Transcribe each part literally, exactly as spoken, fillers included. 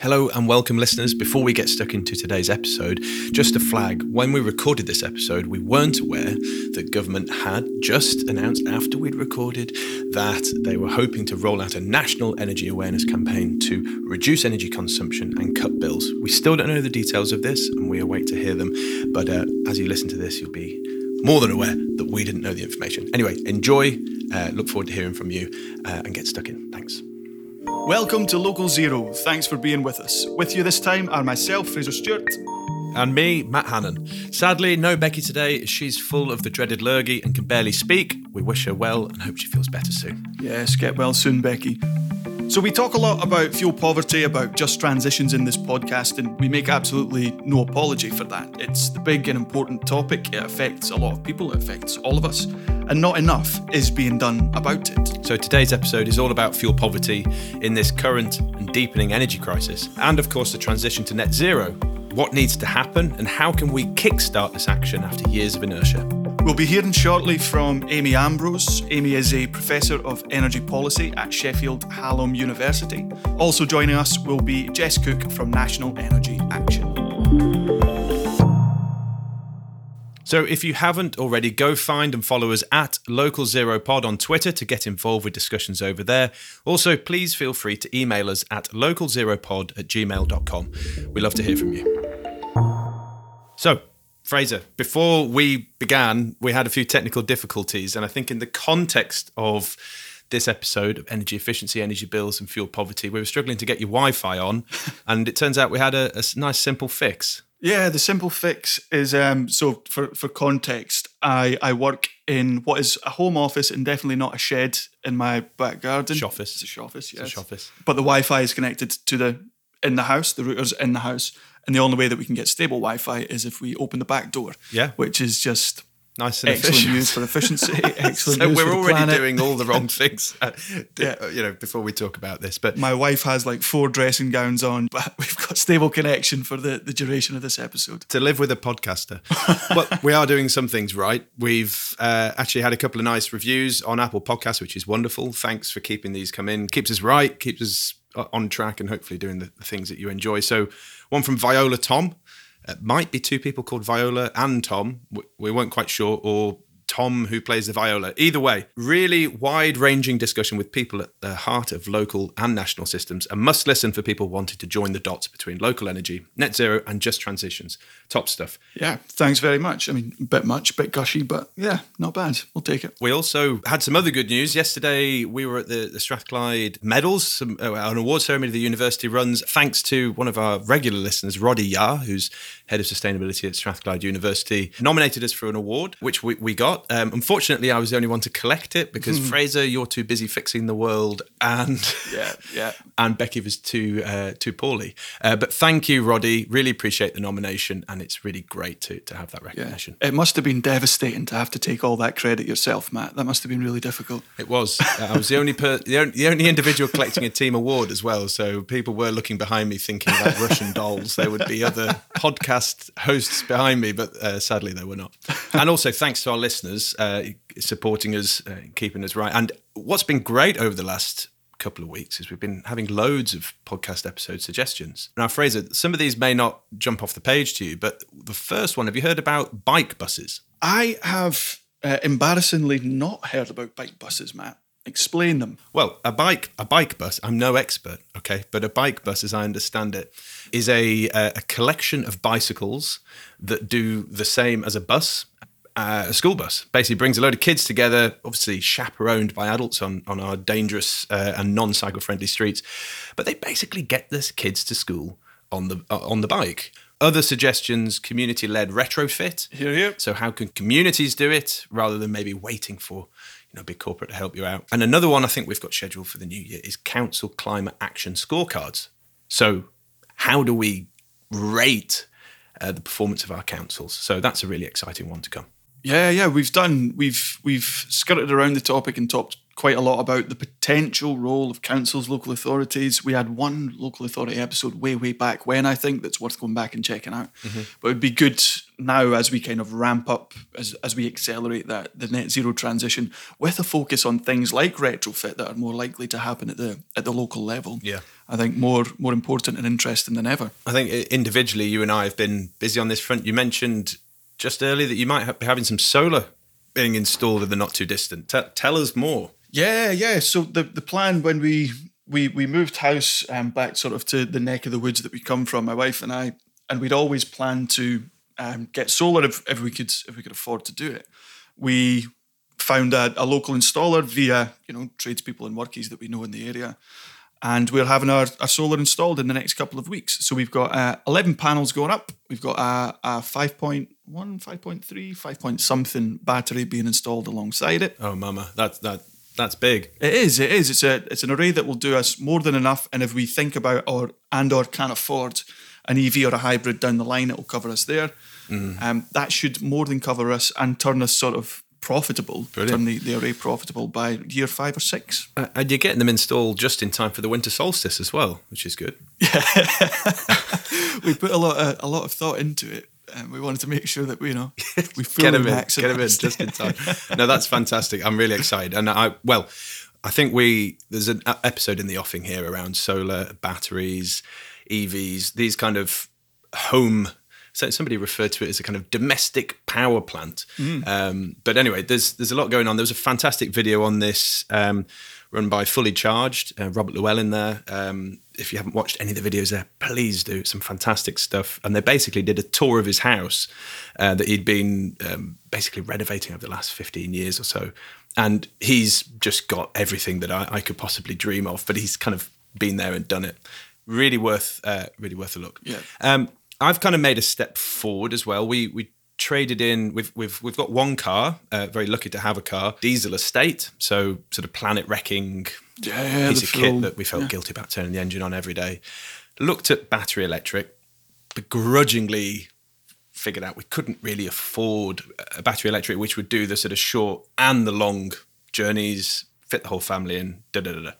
Hello and welcome, listeners. Before we get stuck into today's episode, just a flag. When we recorded this episode, we weren't aware that government had just announced after we'd recorded that they were hoping to roll out a national energy awareness campaign to reduce energy consumption and cut bills. We still don't know the details of this and we await to hear them. But uh, as you listen to this, you'll be more than aware that we didn't know the information. Anyway, enjoy, uh, look forward to hearing from you uh, and get stuck in. Thanks. Welcome to Local Zero. Thanks for being with us. With you this time are myself, Fraser Stewart. And me, Matt Hannon. Sadly, no Becky today. She's full of the dreaded lurgy and can barely speak. We wish her well and hope she feels better soon. Yes, get well soon, Becky. So we talk a lot about fuel poverty, about just transitions in this podcast, and we make absolutely no apology for that. It's the big and important topic. It affects a lot of people. It affects all of us. And not enough is being done about it. So today's episode is all about fuel poverty in this current and deepening energy crisis, and of course the transition to net zero. What needs to happen and how can we kickstart this action after years of inertia? We'll be hearing shortly from Amy Ambrose. Amy is a professor of energy policy at Sheffield Hallam University. Also joining us will be Jess Cook from National Energy Action. So if you haven't already, go find and follow us at Local Zero Pod on Twitter to get involved with discussions over there. Also, please feel free to email us at localzeropod at gmail dot com. We love to hear from you. So, Fraser, before we began, we had a few technical difficulties. And I think in the context of this episode of energy efficiency, energy bills and fuel poverty, we were struggling to get your Wi-Fi on. And it turns out we had a, a nice simple fix. Yeah, the simple fix is, um, so for, for context, I, I work in what is a home office and definitely not a shed in my back garden. Shoffice. It's a shoffice, yes. It's a shoffice. But the Wi-Fi is connected to the, in the house, the router's in the house. And the only way that we can get stable Wi-Fi is if we open the back door. Yeah. Which is just nice and excellent efficient. News for efficiency, excellent so news for the planet. So we're already doing all the wrong things, uh, yeah. you know, before we talk about this. But my wife has like four dressing gowns on, but we've got stable connection for the, the duration of this episode. To live with a podcaster. Well, we are doing some things right. We've uh, actually had a couple of nice reviews on Apple Podcasts, which is wonderful. Thanks for keeping these come in. Keeps us right, keeps us on track and hopefully doing the, the things that you enjoy. So one from Viola Tom. It might be two people called Viola and Tom. We weren't quite sure. Or Tom, who plays the viola. Either way, really wide-ranging discussion with people at the heart of local and national systems. A must-listen for people wanting to join the dots between local energy, net zero, and just transitions. Top stuff. Yeah, thanks very much. I mean, a bit much, a bit gushy, but yeah, not bad. We'll take it. We also had some other good news. Yesterday, we were at the, the Strathclyde medals, some, uh, an award ceremony the university runs, thanks to one of our regular listeners, Roddy Yar, who's head of sustainability at Strathclyde University, nominated us for an award, which we, we got. lot. Um, unfortunately, I was the only one to collect it because mm. Fraser, you're too busy fixing the world, and yeah, yeah, and Becky was too uh, too poorly. Uh, but thank you, Roddy. Really appreciate the nomination, and it's really great to to have that recognition. Yeah. It must have been devastating to have to take all that credit yourself, Matt. That must have been really difficult. It was. Uh, I was the only per- the only the only individual collecting a team award as well. So people were looking behind me, thinking about Russian dolls. There would be other podcast hosts behind me, but uh, sadly they were not. And also thanks to our listeners uh, supporting us, uh, keeping us right. And what's been great over the last couple of weeks is we've been having loads of podcast episode suggestions. Now, Fraser, some of these may not jump off the page to you, but the first one, have you heard about bike buses? I have uh, embarrassingly not heard about bike buses, Matt. Explain them. Well, a bike a bike bus, I'm no expert, okay, but a bike bus, as I understand it, is a, a collection of bicycles that do the same as a bus, uh, a school bus. Basically brings a load of kids together, obviously chaperoned by adults on, on our dangerous uh, and non-cycle-friendly streets, but they basically get the kids to school on the uh, on the bike. Other suggestions, community-led retrofit. Here, here. So how can communities do it rather than maybe waiting for a big corporate to help you out? And another one I think we've got scheduled for the new year is council climate action scorecards. So how do we rate uh, the performance of our councils? So that's a really exciting one to come. Yeah, yeah, we've done, we've we've skirted around the topic and talked quite a lot about the potential role of councils, local authorities. We had one local authority episode way, way back when, I think, that's worth going back and checking out. Mm-hmm. But it would be good now as we kind of ramp up, as, as we accelerate that, the net zero transition with a focus on things like retrofit that are more likely to happen at the at the local level. Yeah. I think more more important and interesting than ever. I think individually you and I have been busy on this front. You mentioned just earlier that you might be having some solar being installed in the not too distant. T- tell us more. Yeah, yeah. So the, the plan when we, we, we moved house um, back sort of to the neck of the woods that we come from, my wife and I, and we'd always planned to um, get solar if, if we could if we could afford to do it. We found a, a local installer via, you know, tradespeople and workies that we know in the area. And we're having our, our solar installed in the next couple of weeks. So we've got uh, eleven panels going up. We've got a, a five point one, five point three, five point something battery being installed alongside it. Oh, mama, that's that that's big. It is. It is. It's a it's an array that will do us more than enough. And if we think about or and or can't afford an E V or a hybrid down the line, it will cover us there. Mm. Um, that should more than cover us and turn us sort of profitable. Brilliant. Turn the, the array profitable by year five or six. Uh, and you're getting them installed just in time for the winter solstice as well, which is good. Yeah, we put a lot of, a lot of thought into it, and we wanted to make sure that we, you know, we fully get them in, get them in just in time. No, that's fantastic. I'm really excited, and I well, I think we there's an episode in the offing here around solar batteries, E Vs, these kind of home. So somebody referred to it as a kind of domestic power plant. Mm. Um, but anyway, there's there's a lot going on. There was a fantastic video on this um, run by Fully Charged, uh, Robert Llewellyn there. Um, if you haven't watched any of the videos there, please do. Some fantastic stuff. And they basically did a tour of his house uh, that he'd been um, basically renovating over the last fifteen years or so. And he's just got everything that I, I could possibly dream of, but he's kind of been there and done it. Really worth, uh, really worth a look. Yeah. Um, I've kind of made a step forward as well. We we traded in, we've, we've, we've got one car, uh, very lucky to have a car, diesel estate, so sort of planet-wrecking yeah, piece of fuel. Kit that we felt yeah. guilty about turning the engine on every day. Looked at battery electric, begrudgingly figured out we couldn't really afford a battery electric, which would do the sort of short and the long journeys, fit the whole family in, da-da-da-da.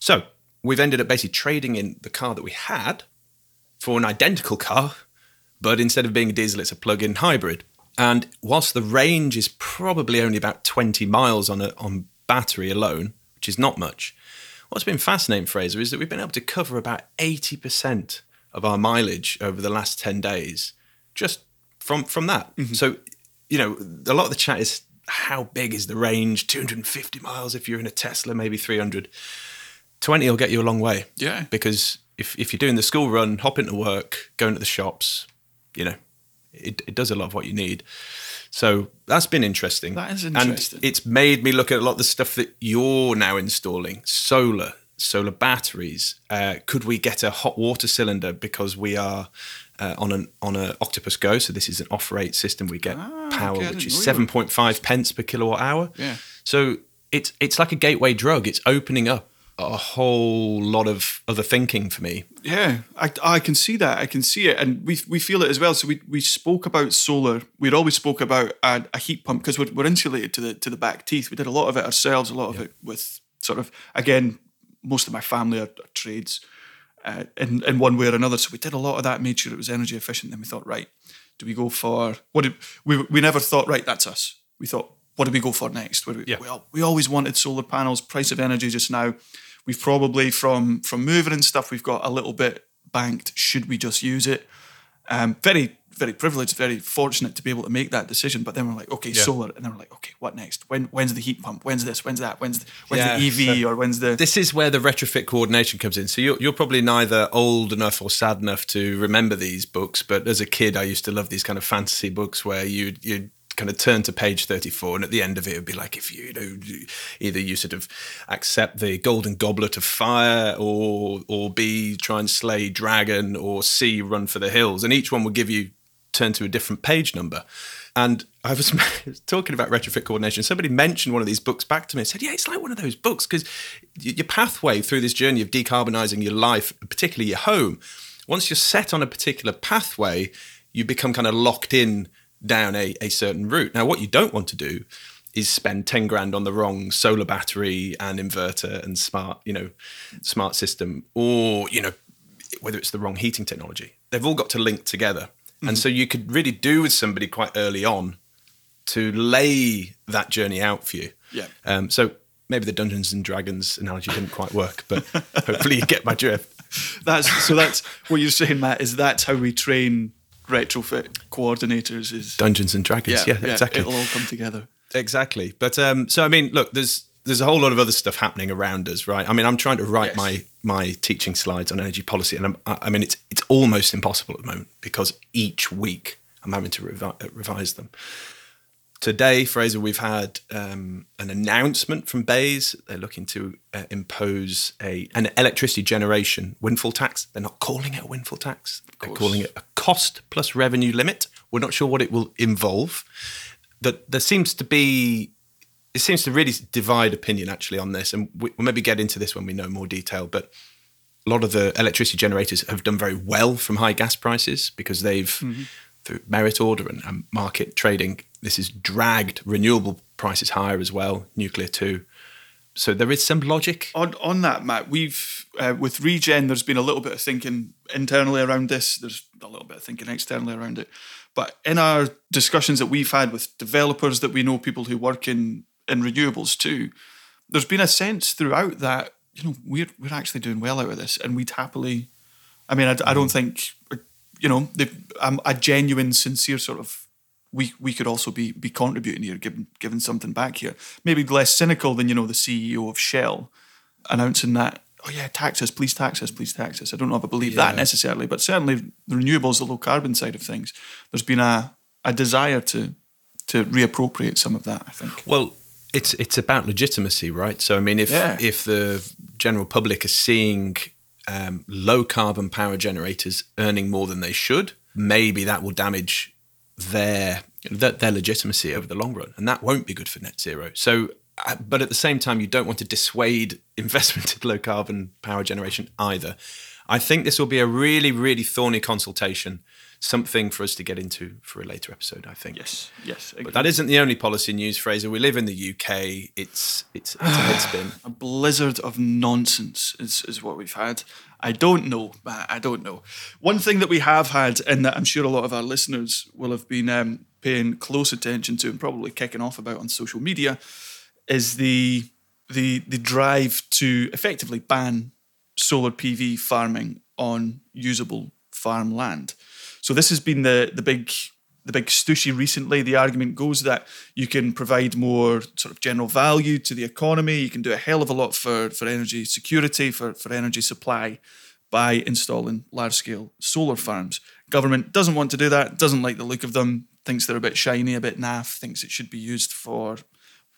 So we've ended up basically trading in the car that we had for an identical car, but instead of being a diesel, it's a plug-in hybrid. And whilst the range is probably only about twenty miles on a, on battery alone, which is not much, what's been fascinating, Fraser, is that we've been able to cover about eighty percent of our mileage over the last ten days just from, from that. Mm-hmm. So, you know, a lot of the chat is how big is the range? two hundred fifty miles if you're in a Tesla, maybe three hundred. twenty will get you a long way. Yeah. Because If if you're doing the school run, hopping to work, going to the shops, you know, it, it does a lot of what you need. So that's been interesting. That is interesting. And it's made me look at a lot of the stuff that you're now installing. Solar, solar batteries. Uh, could we get a hot water cylinder because we are uh, on an on a Octopus Go. So this is an off-rate system. We get ah, power, okay, which is seven point five pence per kilowatt hour. Yeah. So it's it's like a gateway drug. It's opening up a whole lot of other thinking for me. Yeah, I, I can see that. I can see it. And we we feel it as well. So we we spoke about solar. We'd always spoke about a, a heat pump because we're, we're insulated to the to the back teeth. We did a lot of it ourselves, a lot of yeah. it with sort of, again, most of my family are, are trades uh, in, in one way or another. So we did a lot of that, made sure it was energy efficient. Then we thought, right, do we go for, what did, we we never thought, right, that's us. We thought, what do we go for next? What do we, yeah. we, all, we always wanted solar panels, price of energy just now. We've probably, from from moving and stuff, we've got a little bit banked. Should we just use it? Um, very, very privileged, very fortunate to be able to make that decision. But then we're like, okay, yeah. solar. And then we're like, okay, what next? When When's the heat pump? When's this? When's that? When's the, when's yeah, the E V? So or when's the... This is where the retrofit coordination comes in. So you're, you're probably neither old enough or sad enough to remember these books. But as a kid, I used to love these kind of fantasy books where you'd... you'd kind of turn to page thirty-four, and at the end of it, it would be like, if you, you know, either you sort of accept the golden goblet of fire, or or B, try and slay dragon, or C, run for the hills, and each one would give you turn to a different page number. And I was talking about retrofit coordination. Somebody mentioned one of these books back to me and said, yeah, it's like one of those books, because your pathway through this journey of decarbonising your life, particularly your home, once you're set on a particular pathway, you become kind of locked in down a, a certain route. Now, what you don't want to do is spend ten grand on the wrong solar battery and inverter and smart, you know, smart system, or, you know, whether it's the wrong heating technology. They've all got to link together. Mm-hmm. And so you could really do with somebody quite early on to lay that journey out for you. Yeah. Um, so maybe the Dungeons and Dragons analogy didn't quite work, but hopefully you get my drift. That's, so that's what you're saying, Matt, is that's how we train retrofit coordinators, is Dungeons and Dragons. Yeah, yeah, exactly. It'll all come together. Exactly. But um, so I mean, look, there's there's a whole lot of other stuff happening around us, right? I mean, I'm trying to write yes. my my teaching slides on energy policy, and I'm, I mean, it's it's almost impossible at the moment because each week I'm having to revi- revise them. Today, Fraser, we've had um, an announcement from Bayes. They're looking to uh, impose a an electricity generation windfall tax. They're not calling it a windfall tax. They're calling it a cost plus revenue limit. We're not sure what it will involve. That there seems to be, it seems to really divide opinion actually on this, and we'll maybe get into this when we know more detail. But a lot of the electricity generators have done very well from high gas prices because they've, mm-hmm. through merit order and, and market trading, this has dragged renewable prices higher as well, nuclear too. So there is some logic. On on that, Matt, we've, uh, with Regen, there's been a little bit of thinking internally around this. There's a little bit of thinking externally around it. But in our discussions that we've had with developers that we know, people who work in, in renewables too, there's been a sense throughout that, you know, we're, we're actually doing well out of this, and we'd happily, I mean, I, I don't think, you know, um, a genuine, sincere sort of, we we could also be be contributing here, giving giving something back here. Maybe less cynical than, you know, the C E O of Shell announcing that, oh yeah, tax us, please tax us, please tax us. I don't know if I believe yeah. that necessarily, but certainly the renewables, the low carbon side of things, there's been a, a desire to to reappropriate some of that, I think. Well, it's it's about legitimacy, right? So I mean, if yeah. if the general public are seeing um, low carbon power generators earning more than they should, maybe that will damage their their legitimacy over the long run, and that won't be good for net zero. So, but at the same time, you don't want to dissuade investment in low carbon power generation either. I think this will be a really, really thorny consultation, something for us to get into for a later episode, I think. Yes, yes. But that isn't the only policy news, Fraser. We live in the U K. It's it's, it's a headspin. A blizzard of nonsense is, is what we've had. I don't know, Matt, I don't know. One thing that we have had, and that I'm sure a lot of our listeners will have been um, paying close attention to and probably kicking off about on social media, is the the the drive to effectively ban solar P V farming on usable farmland. So this has been the the big the big stooshy recently. The argument goes that you can provide more sort of general value to the economy. You can do a hell of a lot for, for energy security, for, for energy supply by installing large-scale solar farms. Government doesn't want to do that, doesn't like the look of them, thinks they're a bit shiny, a bit naff, thinks it should be used for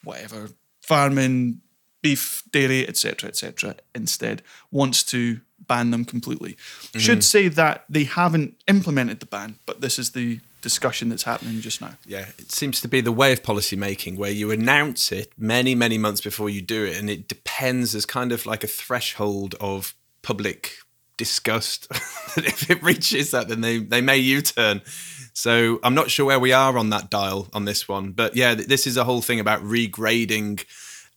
whatever, farming, beef, dairy, et cetera, et cetera, instead, wants to ban them completely. Mm-hmm. Should say that they haven't implemented the ban, but this is the discussion that's happening just now. Yeah, it seems to be the way of policy making, where you announce it many, many months before you do it, and it depends as kind of like a threshold of public disgust. If it reaches that, then they, they may U-turn. So I'm not sure where we are on that dial on this one. But yeah, this is a whole thing about regrading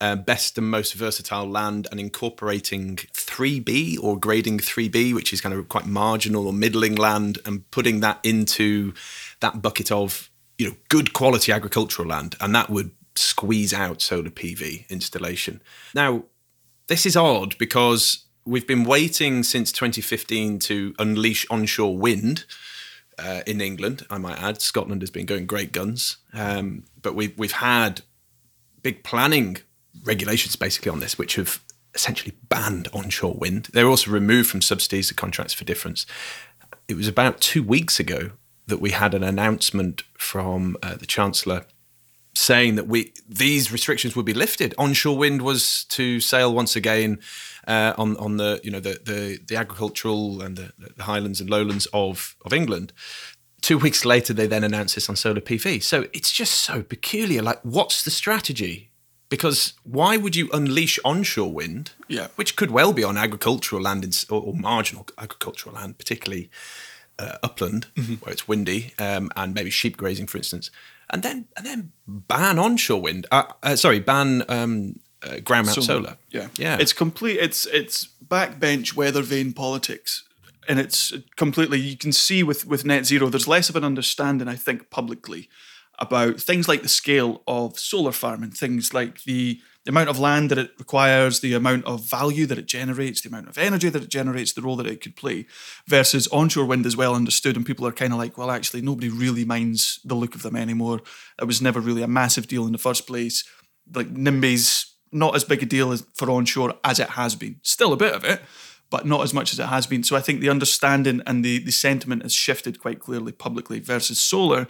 uh, best and most versatile land and incorporating three B or grading three B, which is kind of quite marginal or middling land, and putting that into that bucket of, you know, good quality agricultural land. And that would squeeze out solar P V installation. Now, this is odd because we've been waiting since twenty fifteen to unleash onshore wind. Uh, in England, I might add. Scotland has been going great guns. Um, but we've, we've had big planning regulations basically on this, which have essentially banned onshore wind. They were also removed from subsidies and contracts for difference. It was about two weeks ago that we had an announcement from uh, the Chancellor saying that we these restrictions would be lifted. Onshore wind was to sail once again uh, on on the you know the the, the agricultural and the, the highlands and lowlands of of England. Two weeks later, they then announced this on solar P V. So it's just so peculiar. Like, what's the strategy? Because why would you unleash onshore wind, yeah, which could well be on agricultural land in, or, or marginal agricultural land, particularly uh, upland mm-hmm. where it's windy um, and maybe sheep grazing, for instance. And then, and then ban onshore wind. Uh, uh, sorry, ban um, uh, ground mount solar. solar. Yeah, yeah. It's complete. It's it's backbench weather vane politics, and it's completely. You can see with with net zero, there's less of an understanding, I think, publicly about things like the scale of solar farming, things like the, the amount of land that it requires, the amount of value that it generates, the amount of energy that it generates, the role that it could play, versus onshore wind is well understood. And people are kind of like, well, actually, nobody really minds the look of them anymore. It was never really a massive deal in the first place. Like NIMBY's not as big a deal as for onshore as it has been. Still a bit of it, but not as much as it has been. So I think the understanding and the, the sentiment has shifted quite clearly publicly versus solar,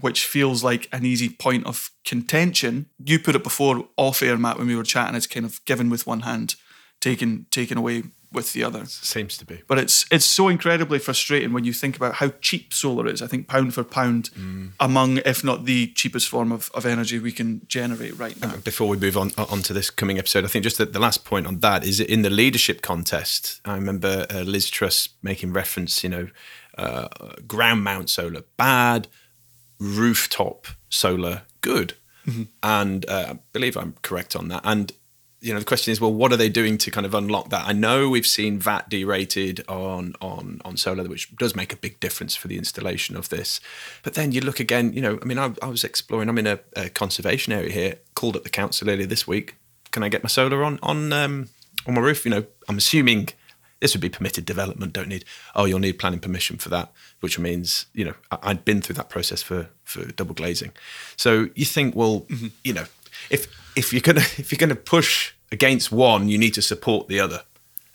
which feels like an easy point of contention. You put it before off air, Matt, when we were chatting. It's kind of given with one hand, taken taken away with the other. Seems to be. But it's it's so incredibly frustrating when you think about how cheap solar is. I think pound for pound, mm. among, if not the cheapest form of, of energy we can generate right now. Before we move on, on to this coming episode, I think just the, the last point on that is in the leadership contest. I remember uh, Liz Truss making reference, you know, uh, ground mount solar, bad. Rooftop solar, good. Mm-hmm. And uh, I believe I'm correct on that. And, you know, the question is, well, what are they doing to kind of unlock that? I know we've seen V A T derated on on on solar, which does make a big difference for the installation of this. But then you look again, you know, I mean, I, I was exploring, I'm in a, a conservation area here, called up the council earlier this week. Can I get my solar on on um, on my roof? You know, I'm assuming this would be permitted development, don't need, oh, you'll need planning permission for that, which means, you know, I'd been through that process for, for double glazing. So you think, well, mm-hmm. you know, if if you're gonna if you're gonna push against one, you need to support the other.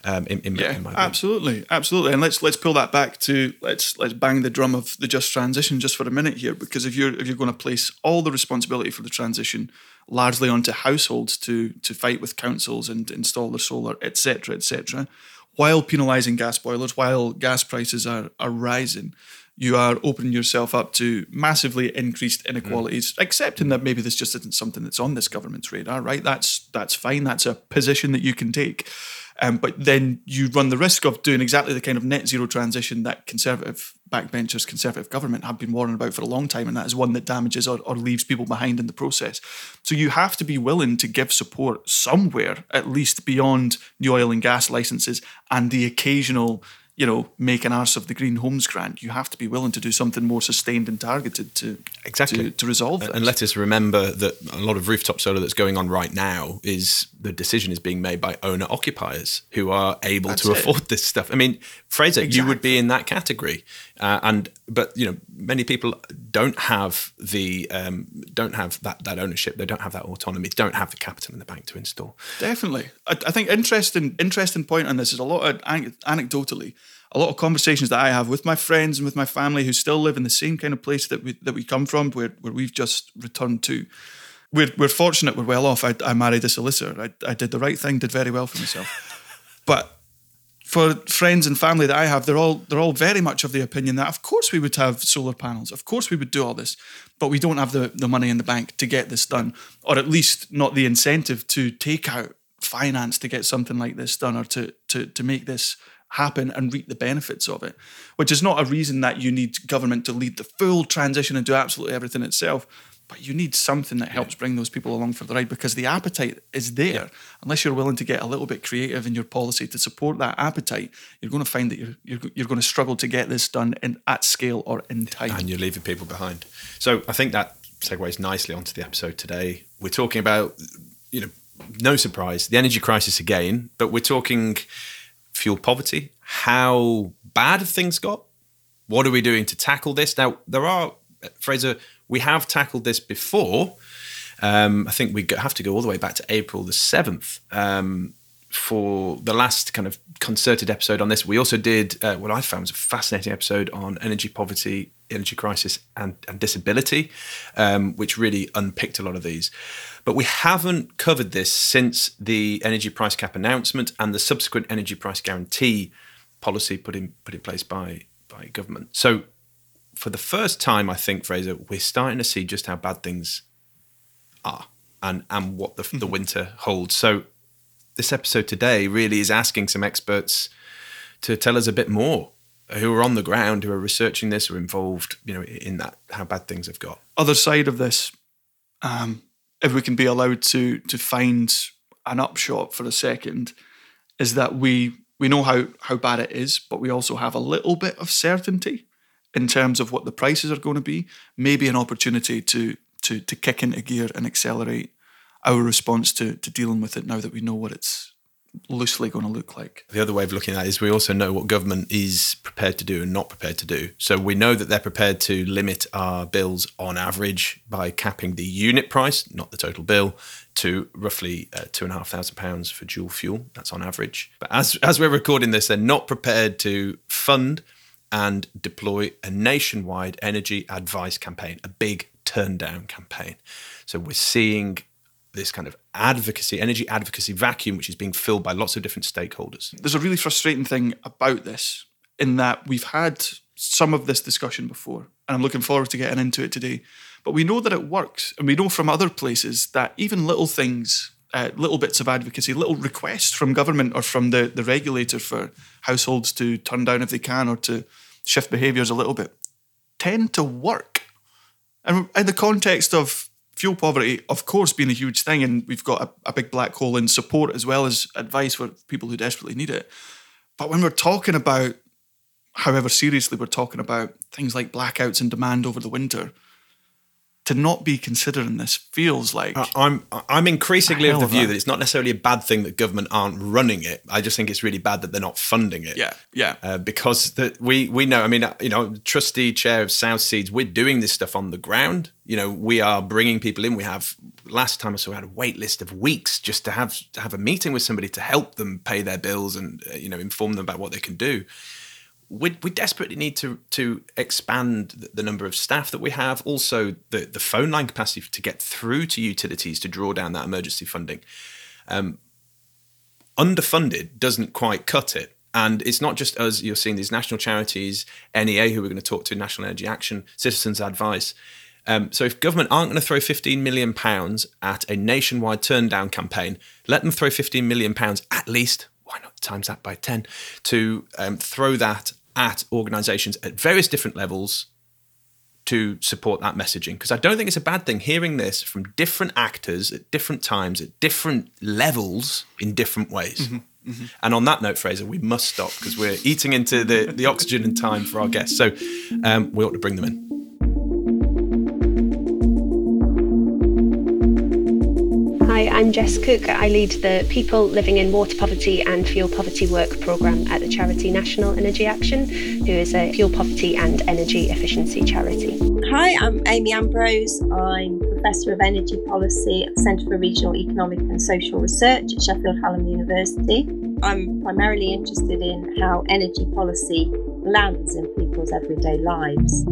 Um, in, in, yeah, in my absolutely, opinion. absolutely. And let's let's pull that back to let's let's bang the drum of the just transition just for a minute here, because if you're if you're going to place all the responsibility for the transition largely onto households to to fight with councils and install the solar, et cetera, et cetera. While penalising gas boilers, while gas prices are, are rising, you are opening yourself up to massively increased inequalities, mm. accepting that maybe this just isn't something that's on this government's radar, right? That's that's fine. That's a position that you can take. Um, but then you run the risk of doing exactly the kind of net zero transition that conservative backbenchers, conservative government have been warning about for a long time, and that is one that damages or, or leaves people behind in the process. So you have to be willing to give support somewhere, at least beyond the oil and gas licenses and the occasional, you know, make an arse of the Green Homes Grant. You have to be willing to do something more sustained and targeted to exactly to, to resolve that. And let us remember that a lot of rooftop solar that's going on right now is the decision is being made by owner-occupiers who are able that's to it. afford this stuff. I mean, Fraser, exactly. you would be in that category. Uh, and but you know, many people don't have the um, don't have that, that ownership. They don't have that autonomy. Don't have the capital in the bank to install. Definitely, I, I think interesting interesting point on this is a lot of an- anecdotally, a lot of conversations that I have with my friends and with my family who still live in the same kind of place that we that we come from, where where we've just returned to. We're we're fortunate. We're well off. I, I married a solicitor. I I did the right thing. Did very well for myself, but. for friends and family that I have, they're all they're all very much of the opinion that of course we would have solar panels, of course we would do all this, but we don't have the, the money in the bank to get this done, or at least not the incentive to take out finance to get something like this done, or to to to make this happen and reap the benefits of it, which is not a reason that you need government to lead the full transition and do absolutely everything itself. But you need something that helps bring those people along for the ride, because the appetite is there. Yeah. Unless you're willing to get a little bit creative in your policy to support that appetite, you're going to find that you're you're, you're going to struggle to get this done in, at scale or in time. And you're leaving people behind. So I think that segues nicely onto the episode today. We're talking about, you know, no surprise, the energy crisis again, but we're talking fuel poverty, how bad have things got? What are we doing to tackle this? Now, there are, Fraser, we have tackled this before. Um, I think we have to go all the way back to April the seventh um, for the last kind of concerted episode on this. We also did uh, what I found was a fascinating episode on energy poverty, energy crisis and, and disability, um, which really unpicked a lot of these. But we haven't covered this since the energy price cap announcement and the subsequent energy price guarantee policy put in put in place by, by government. So for the first time, I think, Fraser, we're starting to see just how bad things are and, and what the, mm-hmm. the winter holds. So this episode today really is asking some experts to tell us a bit more, who are on the ground, who are researching this, who are involved, you know, in that, how bad things have got. Other side of this, um, if we can be allowed to to find an upshot for a second, is that we we know how, how bad it is, but we also have a little bit of certainty in terms of what the prices are going to be, maybe an opportunity to to to kick into gear and accelerate our response to to dealing with it now that we know what it's loosely going to look like. The other way of looking at it is we also know what government is prepared to do and not prepared to do. So we know that they're prepared to limit our bills on average by capping the unit price, not the total bill, to roughly uh, two and a half thousand pounds for dual fuel. That's on average. But as as we're recording this, they're not prepared to fund and deploy a nationwide energy advice campaign, a big turn-down campaign. So we're seeing this kind of advocacy, energy advocacy vacuum, which is being filled by lots of different stakeholders. There's a really frustrating thing about this, in that we've had some of this discussion before, and I'm looking forward to getting into it today. But we know that it works, and we know from other places that even little things, uh, little bits of advocacy, little requests from government or from the, the regulator for households to turn down if they can, or to shift behaviours a little bit, tend to work. And in the context of fuel poverty, of course, being a huge thing, and we've got a, a big black hole in support as well as advice for people who desperately need it. But when we're talking about, however seriously we're talking about, things like blackouts and demand over the winter, to not be considering this feels like... Uh, I'm I'm increasingly of the view that it's not necessarily a bad thing that government aren't running it. I just think it's really bad that they're not funding it. Yeah, yeah. Uh, because the, we we know, I mean, you know, trustee chair of South Seeds, we're doing this stuff on the ground. You know, we are bringing people in. We have, last time I saw, we had a wait list of weeks just to have, to have a meeting with somebody to help them pay their bills and, uh, you know, inform them about what they can do. We, we desperately need to to expand the number of staff that we have, also the, the phone line capacity to get through to utilities to draw down that emergency funding. Um, underfunded doesn't quite cut it. And it's not just us. You're seeing these national charities, N E A, who we're going to talk to, National Energy Action, Citizens Advice. Um, so if government aren't going to throw fifteen million pounds at a nationwide turn-down campaign, let them throw fifteen million pounds at least, why not times that by ten, to um, throw that at organisations at various different levels to support that messaging. Because I don't think it's a bad thing hearing this from different actors at different times, at different levels, in different ways. Mm-hmm, mm-hmm. And on that note, Fraser, we must stop because we're eating into the, the oxygen and time for our guests. So um, we ought to bring them in. Hi, I'm Jess Cook. I lead the People Living in Water Poverty and Fuel Poverty Work Programme at the charity National Energy Action, who is a fuel poverty and energy efficiency charity. Hi, I'm Amy Ambrose. I'm Professor of Energy Policy at the Centre for Regional Economic and Social Research at Sheffield Hallam University. I'm primarily interested in how energy policy lands in people's everyday lives.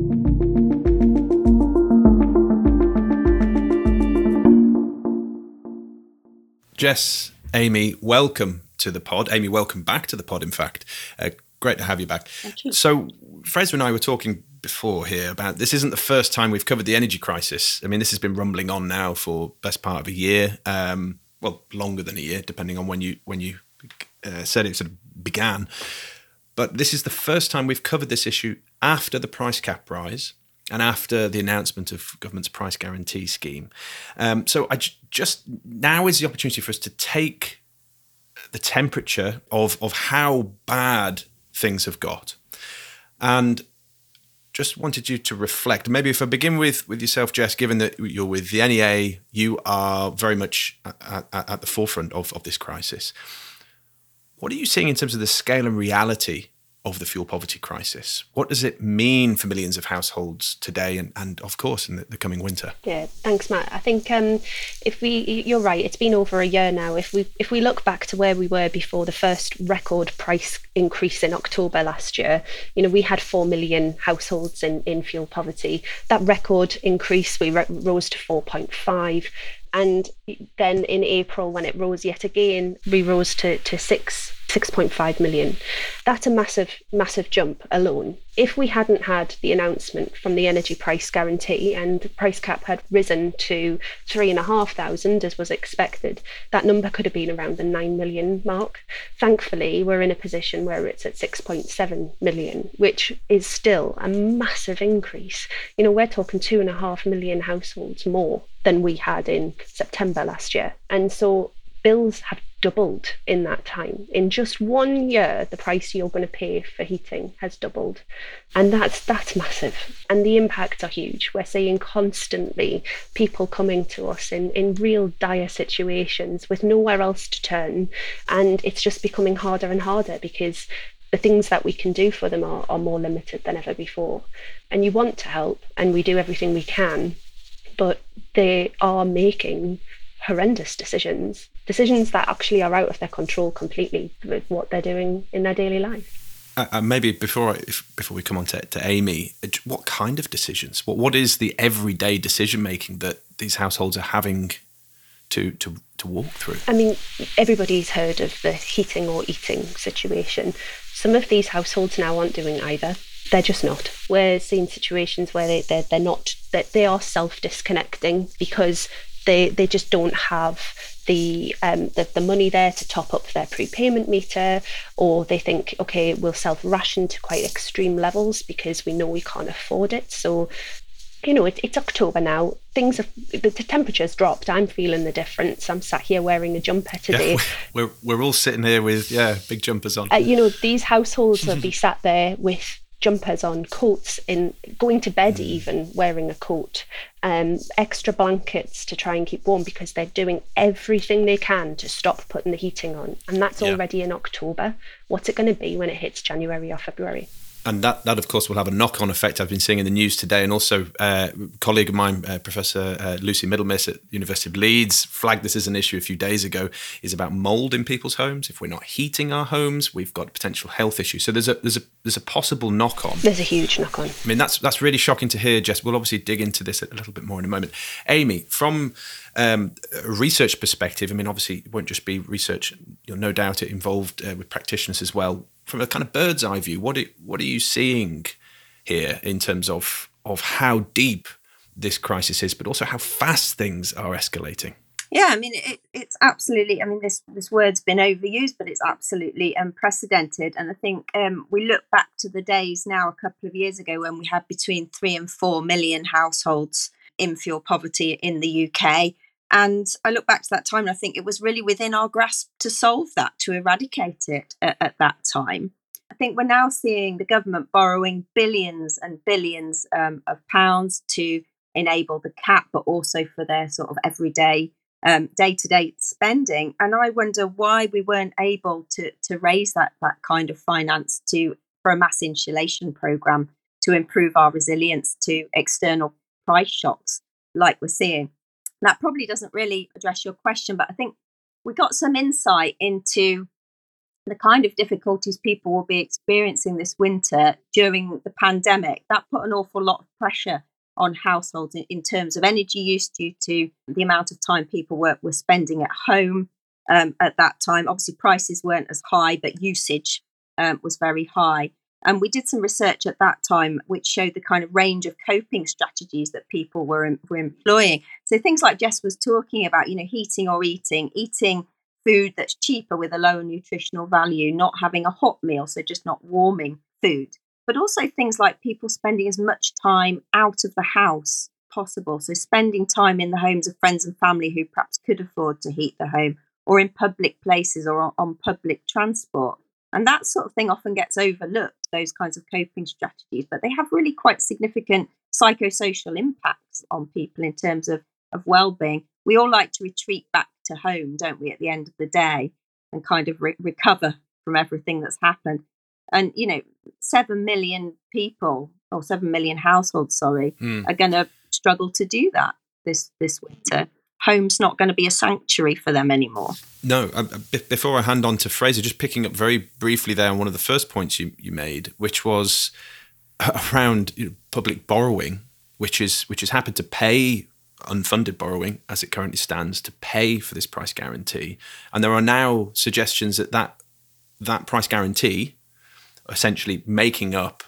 Jess, Amy, welcome. to the pod. Amy, welcome back to the pod, in fact. Uh, great to have you back. Thank you. So Fraser and I were talking before here about this isn't the first time we've covered the energy crisis. I mean, this has been rumbling on now for best part of a year, um, well, longer than a year, depending on when you when you uh, said it sort of began. But this is the first time we've covered this issue after the price cap rise and after the announcement of government's price guarantee scheme. Um, so I j- just now is the opportunity for us to take the temperature of of how bad things have got. And just wanted you to reflect. Maybe if I begin with, with yourself, Jess, given that you're with the N E A, you are very much at, at, at the forefront of, of this crisis. What are you seeing in terms of the scale and reality of the fuel poverty crisis? What does it mean for millions of households today and, and of course, in the, the coming winter? Yeah, thanks, Matt. I think um, if we, you're right, it's been over a year now. If we if we look back to where we were before the first record price increase in October last year, you know, we had four million households in, in fuel poverty. That record increase, we re- rose to four point five. And then in April, when it rose yet again, we rose to, to six, six point five million. That's a massive, massive jump alone. If we hadn't had the announcement from the energy price guarantee and the price cap had risen to three and a half thousand, as was expected, that number could have been around the nine million mark. Thankfully, we're in a position where it's at six point seven million, which is still a massive increase. You know, we're talking two and a half million households more than we had in September last year. And so bills have doubled in that time. In just one year, the price you're going to pay for heating has doubled. And that's that's massive. And the impacts are huge. We're seeing constantly people coming to us in, in real dire situations with nowhere else to turn. And it's just becoming harder and harder because the things that we can do for them are, are more limited than ever before. And you want to help, and we do everything we can, but they are making horrendous decisions, decisions that actually are out of their control completely with what they're doing in their daily life. Uh, and maybe before I, if, before we come on to, to Amy, what kind of decisions? What what is the everyday decision making that these households are having to to to walk through? I mean, everybody's heard of the heating or eating situation. Some of these households now aren't doing either. They're just not. We're seeing situations where they they're, they're not that they are self-disconnecting because they they just don't have the um the, the money there to top up their prepayment meter, or they think, okay, we'll self-ration to quite extreme levels because we know we can't afford it. So, you know, it, it's October now. Things have, the temperature's dropped. I'm feeling the difference. I'm sat here wearing a jumper today. Yeah, we're we're all sitting here with yeah big jumpers on. Uh, you know, these households will be sat there with jumpers on, coats, in going to bed even wearing a coat, um, extra blankets to try and keep warm because they're doing everything they can to stop putting the heating on. And that's yeah. already in October. What's it going to be when it hits January or February? And that, that, of course, will have a knock-on effect. I've been seeing in the news today, and also uh, a colleague of mine, uh, Professor uh, Lucy Middlemiss at University of Leeds, flagged this as an issue a few days ago, is about mould in people's homes. If we're not heating our homes, we've got potential health issues. So there's a there's a there's a possible knock-on. There's a huge knock-on. I mean, that's that's really shocking to hear, Jess. We'll obviously dig into this a little bit more in a moment. Amy, from um, a research perspective, I mean, obviously it won't just be research. You're no doubt it involved uh, with practitioners as well. From a kind of bird's eye view, what are, what are you seeing here in terms of, of how deep this crisis is, but also how fast things are escalating? Yeah, I mean, it, it's absolutely, I mean, this, this word's been overused, but it's absolutely unprecedented. And I think um, we look back to the days now a couple of years ago when we had between three and four million households in fuel poverty in the U K. And I look back to that time and I think it was really within our grasp to solve that, to eradicate it at, at that time. I think we're now seeing the government borrowing billions and billions um, of pounds to enable the cap, but also for their sort of everyday, um, day-to-day spending. And I wonder why we weren't able to, to raise that, that kind of finance to for a mass insulation programme to improve our resilience to external price shocks like we're seeing. That probably doesn't really address your question, but I think we got some insight into the kind of difficulties people will be experiencing this winter during the pandemic. That put an awful lot of pressure on households in, in terms of energy use due to the amount of time people were, were spending at home, um, at that time. Obviously, prices weren't as high, but usage um, was very high. And we did some research at that time, which showed the kind of range of coping strategies that people were, were employing. So things like Jess was talking about, you know, heating or eating, eating food that's cheaper with a lower nutritional value, not having a hot meal, so just not warming food. But also things like people spending as much time out of the house possible. So spending time in the homes of friends and family who perhaps could afford to heat the home, or in public places or on public transport. And that sort of thing often gets overlooked, those kinds of coping strategies, but they have really quite significant psychosocial impacts on people in terms of, of well-being. We all like to retreat back to home, don't we, at the end of the day, and kind of re- recover from everything that's happened. And, you know, seven million people, or seven million households, sorry, mm. are going to struggle to do that this, this winter. Home's not going to be a sanctuary for them anymore. No. Uh, b- before I hand on to Fraser, just picking up very briefly there on one of the first points you, you made, which was around you know, public borrowing, which is which has happened to pay unfunded borrowing as it currently stands to pay for this price guarantee. And there are now suggestions that that, that price guarantee, essentially making up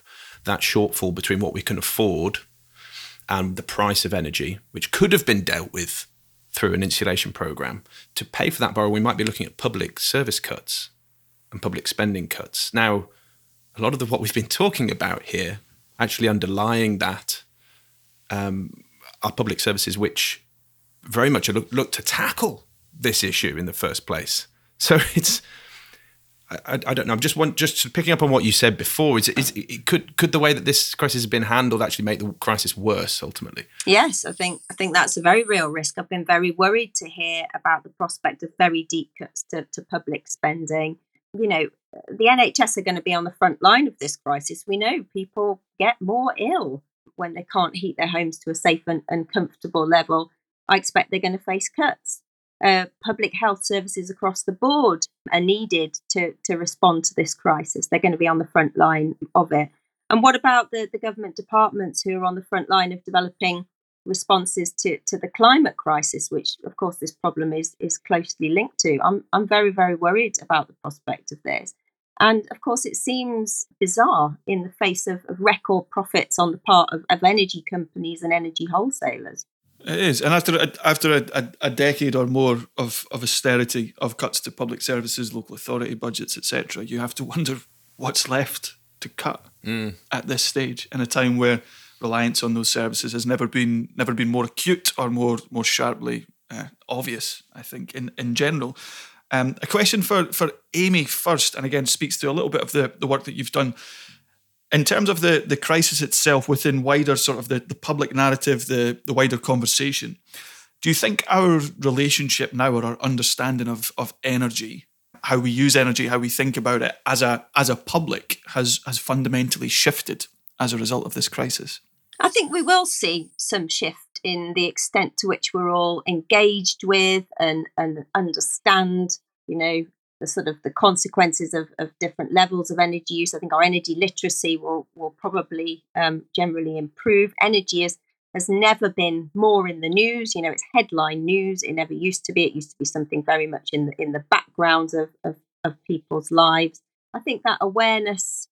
that shortfall between what we can afford and the price of energy, which could have been dealt with through an insulation programme. To pay for that borrow, we might be looking at public service cuts and public spending cuts. Now, a lot of the, what we've been talking about here, actually underlying that, um, are public services which very much look, look to tackle this issue in the first place. So it's, I, I don't know, I'm just want, just picking up on what you said before, is, is it could could the way that this crisis has been handled actually make the crisis worse ultimately? Yes, I think I think that's a very real risk. I've been very worried to hear about the prospect of very deep cuts to, to public spending. You know, the N H S are going to be on the front line of this crisis. We know people get more ill when they can't heat their homes to a safe and, and comfortable level. I expect they're going to face cuts. Uh, public health services across the board are needed to, to respond to this crisis. They're going to be on the front line of it. And what about the, the government departments who are on the front line of developing responses to, to the climate crisis, which, of course, this problem is is closely linked to? I'm, I'm very, very worried about the prospect of this. And, of course, it seems bizarre in the face of, of record profits on the part of, of energy companies and energy wholesalers. It is, and after a, after a, a, a decade or more of, of austerity, of cuts to public services, local authority budgets, et cetera, you have to wonder what's left to cut mm. at this stage, in a time where reliance on those services has never been never been more acute or more more sharply uh, obvious. I think in in general, um, a question for for Amy first, and again speaks to a little bit of the, the work that you've done. In terms of the, the crisis itself within wider sort of the, the public narrative, the, the wider conversation, do you think our relationship now or our understanding of, of energy, how we use energy, how we think about it as a as a public has, has fundamentally shifted as a result of this crisis? I think we will see some shift in the extent to which we're all engaged with and, and understand, you know, the sort of the consequences of, of different levels of energy use. I think our energy literacy will will probably um, generally improve. Energy is, has never been more in the news. You know, it's headline news. It never used to be. It used to be something very much in the, in the background of, of, of people's lives. I think that awareness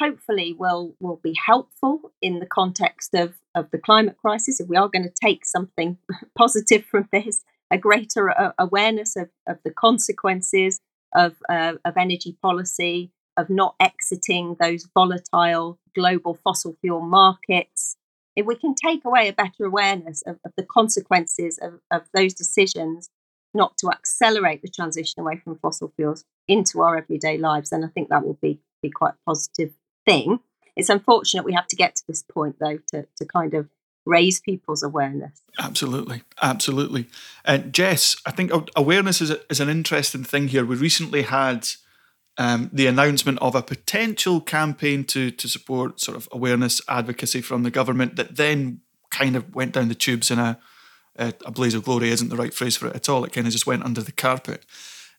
hopefully will, will be helpful in the context of, of the climate crisis. If we are going to take something positive from this, a greater uh, awareness of, of the consequences Of, uh, of energy policy, of not exiting those volatile global fossil fuel markets. If we can take away a better awareness of, of the consequences of, of those decisions not to accelerate the transition away from fossil fuels into our everyday lives, then I think that will be, be quite a positive thing. It's unfortunate we have to get to this point, though, to, to kind of raise people's awareness. Absolutely, absolutely. And uh, Jess, I think awareness is, a, is an interesting thing here. We recently had um, the announcement of a potential campaign to to support sort of awareness advocacy from the government that then kind of went down the tubes in a, a, a blaze of glory isn't the right phrase for it at all. It kind of just went under the carpet.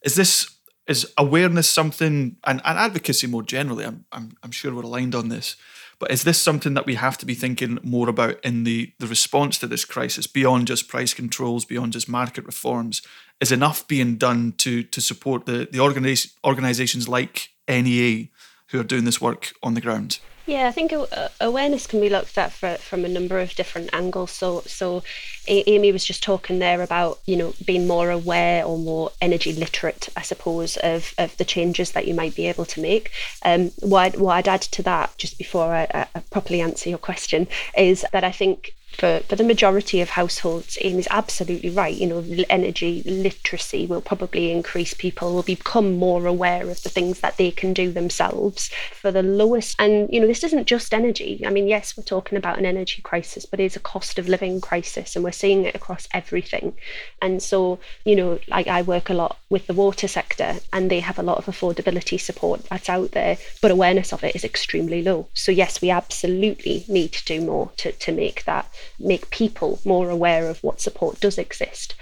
Is this, is awareness something, and, and advocacy more generally, I'm, I'm, I'm sure we're aligned on this, But is this something that we have to be thinking more about in the, the response to this crisis, beyond just price controls, beyond just market reforms? Is enough being done to to support the, the organis- organisations like N E A who are doing this work on the ground? Yeah, I think awareness can be looked at for, from a number of different angles. So, so Amy was just talking there about, you know, being more aware or more energy literate, I suppose, of, of the changes that you might be able to make. Um, what, what I'd add to that, just before I, I properly answer your question, is that I think for, for the majority of households, Amy's absolutely right. You know, energy literacy will probably increase. People will become more aware of the things that they can do themselves for the lowest. And, you know, this isn't just energy. I mean, yes, we're talking about an energy crisis, but it's a cost of living crisis, and we're seeing it across everything. And so, you know, like I work a lot with the water sector, and they have a lot of affordability support that's out there, but awareness of it is extremely low. So yes, we absolutely need to do more to, to make that make people more aware of what support does exist.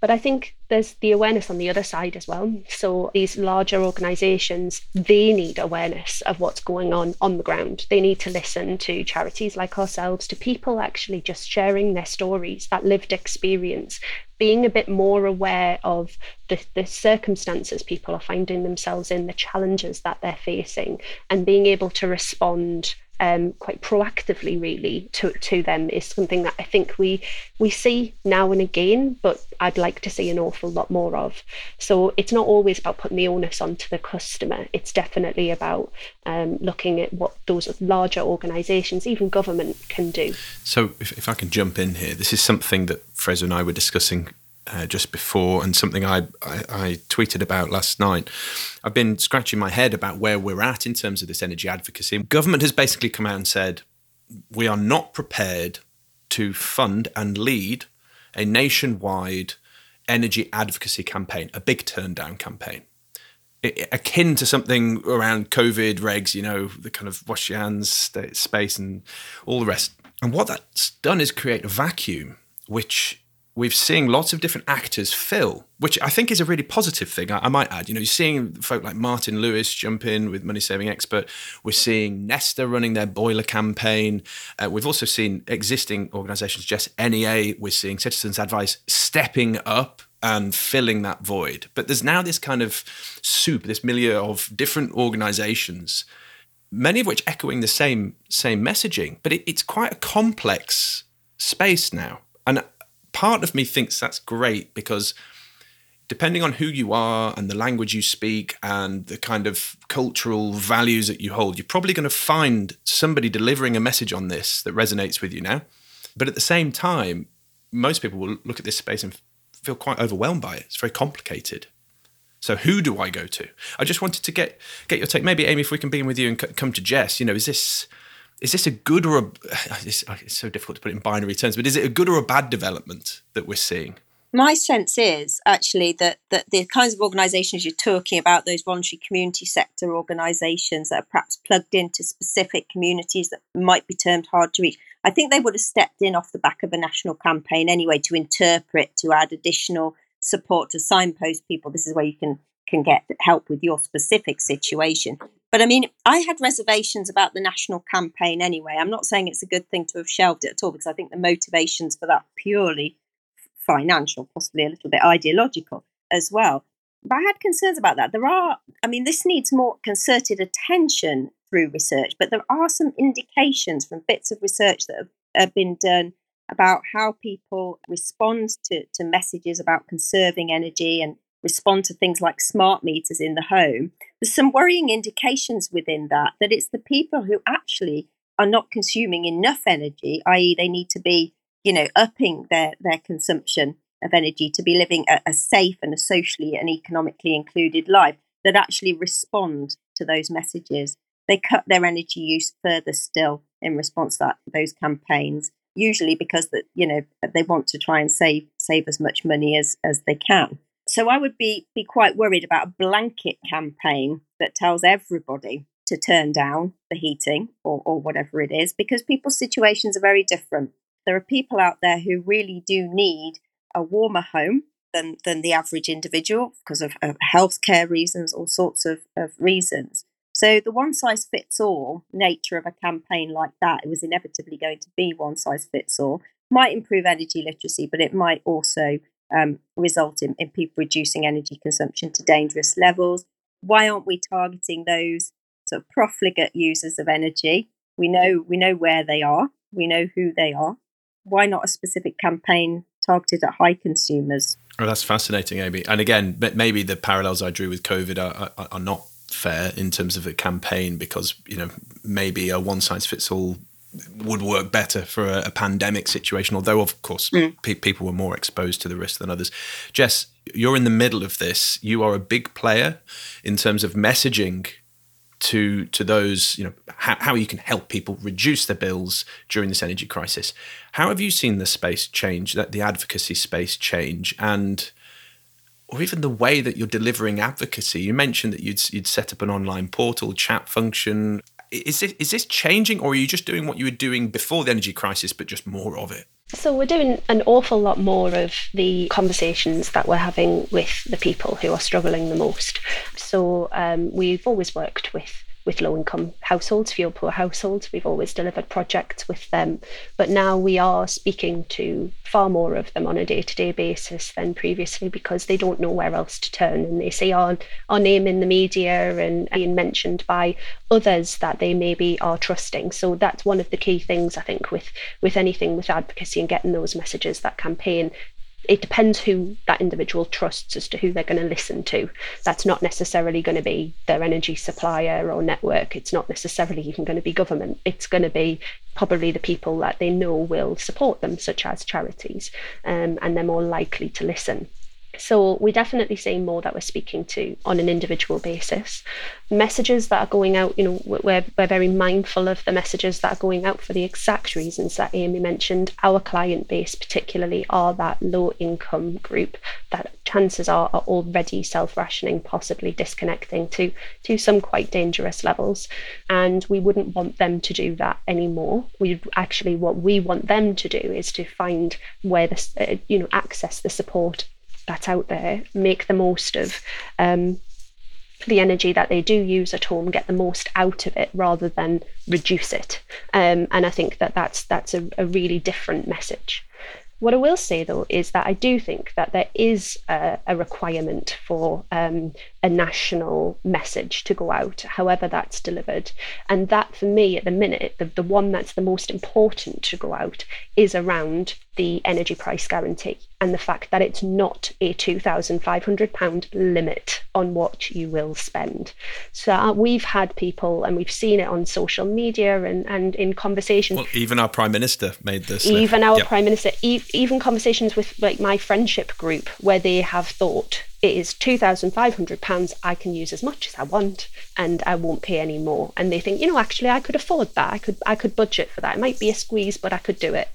But I think there's the awareness on the other side as well. So these larger organisations, they need awareness of what's going on on the ground. They need to listen to charities like ourselves, to people actually just sharing their stories, that lived experience, being a bit more aware of the, the circumstances people are finding themselves in, the challenges that they're facing, and being able to respond Um, quite proactively, really, to to them is something that I think we we see now and again, but I'd like to see an awful lot more of. So it's not always about putting the onus onto the customer. It's definitely about um, looking at what those larger organisations, even government, can do. So if, if I can jump in here, this is something that Fraser and I were discussing Uh, just before, and something I, I, I tweeted about last night. I've been scratching my head about where we're at in terms of this energy advocacy. Government has basically come out and said, we are not prepared to fund and lead a nationwide energy advocacy campaign, a big turndown campaign. It, akin to something around COVID regs, you know, the kind of wash your hands space and all the rest. And what that's done is create a vacuum, which we've seen lots of different actors fill, which I think is a really positive thing, I, I might add. You know, you're seeing folk like Martin Lewis jump in with Money Saving Expert. We're seeing Nesta running their boiler campaign. Uh, we've also seen existing organisations, just N E A. We're seeing Citizens Advice stepping up and filling that void. But there's now this kind of soup, this milieu of different organisations, many of which echoing the same, same messaging. But it, it's quite a complex space now. And part of me thinks that's great, because depending on who you are and the language you speak and the kind of cultural values that you hold, you're probably going to find somebody delivering a message on this that resonates with you now. But at the same time, most people will look at this space and feel quite overwhelmed by it. It's very complicated. So who do I go to? I just wanted to get get your take. Maybe, Amy, if we can be in with you and c- come to Jess, you know, is this... Is this a good or a, it's so difficult to put it in binary terms, but is it a good or a bad development that we're seeing? My sense is actually that, that the kinds of organisations you're talking about, those voluntary community sector organisations that are perhaps plugged into specific communities that might be termed hard to reach, I think they would have stepped in off the back of a national campaign anyway to interpret, to add additional support, to signpost people. This is where you can, can get help with your specific situation. But I mean, I had reservations about the national campaign anyway. I'm not saying it's a good thing to have shelved it at all, because I think the motivations for that purely financial, possibly a little bit ideological as well. But I had concerns about that. There are, I mean, this needs more concerted attention through research, but there are some indications from bits of research that have, have been done about how people respond to, to messages about conserving energy and respond to things like smart meters in the home. There's some worrying indications within that, that it's the people who actually are not consuming enough energy, that is they need to be, you know, upping their, their consumption of energy to be living a, a safe and a socially and economically included life, that actually respond to those messages. They cut their energy use further still in response to that, those campaigns, usually because that, you know, they want to try and save save as much money as, as they can. So I would be be quite worried about a blanket campaign that tells everybody to turn down the heating or, or whatever it is, because people's situations are very different. There are people out there who really do need a warmer home than, than the average individual because of, of healthcare reasons, all sorts of, of reasons. So the one-size-fits-all nature of a campaign like that, it was inevitably going to be one-size-fits-all, might improve energy literacy, but it might also um, result in, in people reducing energy consumption to dangerous levels. Why aren't we targeting those sort of profligate users of energy? We know we know where they are. We know who they are. Why not a specific campaign targeted at high consumers? Oh, that's fascinating, Amy. And again, maybe the parallels I drew with COVID are, are, are not fair in terms of a campaign, because, you know, maybe a one-size-fits-all would work better for a, a pandemic situation, although, of course, mm. pe- people were more exposed to the risk than others. Jess, you're in the middle of this. You are a big player in terms of messaging to to those, you know, how, how you can help people reduce their bills during this energy crisis. How have you seen the space change, that the advocacy space change, and or even the way that you're delivering advocacy? You mentioned that you'd you'd set up an online portal, chat function. Is this, is this changing, or are you just doing what you were doing before the energy crisis, but just more of it? So we're doing an awful lot more of the conversations that we're having with the people who are struggling the most. So um, we've always worked with, with low-income households, fuel poor households. We've always delivered projects with them. But now we are speaking to far more of them on a day-to-day basis than previously, because they don't know where else to turn. And they see our, our name in the media and being mentioned by others that they maybe are trusting. So that's one of the key things, I think, with, with anything with advocacy and getting those messages, that campaign. It depends who that individual trusts as to who they're going to listen to. That's not necessarily going to be their energy supplier or network. It's not necessarily even going to be government. It's going to be probably the people that they know will support them, such as charities, um, and they're more likely to listen. So we're definitely seeing more that we're speaking to on an individual basis. Messages that are going out, you know, we're, we're very mindful of the messages that are going out for the exact reasons that Amy mentioned. Our client base particularly are that low income group that chances are are already self-rationing, possibly disconnecting to, to some quite dangerous levels. And we wouldn't want them to do that anymore. We actually, what we want them to do is to find where this, uh, you know, access the support that's out there, make the most of um, the energy that they do use at home, get the most out of it rather than reduce it. Um, and I think that that's, that's a, a really different message. What I will say, though, is that I do think that there is a, a requirement for um, a national message to go out, however that's delivered. And that, for me, at the minute, the, the one that's the most important to go out is around the energy price guarantee and the fact that it's not a two thousand five hundred pounds limit on what you will spend. So we've had people, and we've seen it on social media and, and in conversation. Well, even our Prime Minister made this. Even our yep. Prime Minister, e- even conversations with like my friendship group where they have thought, it is two thousand five hundred pounds, I can use as much as I want and I won't pay any more. And they think, you know, actually, I could afford that. I could, I could budget for that. It might be a squeeze, but I could do it.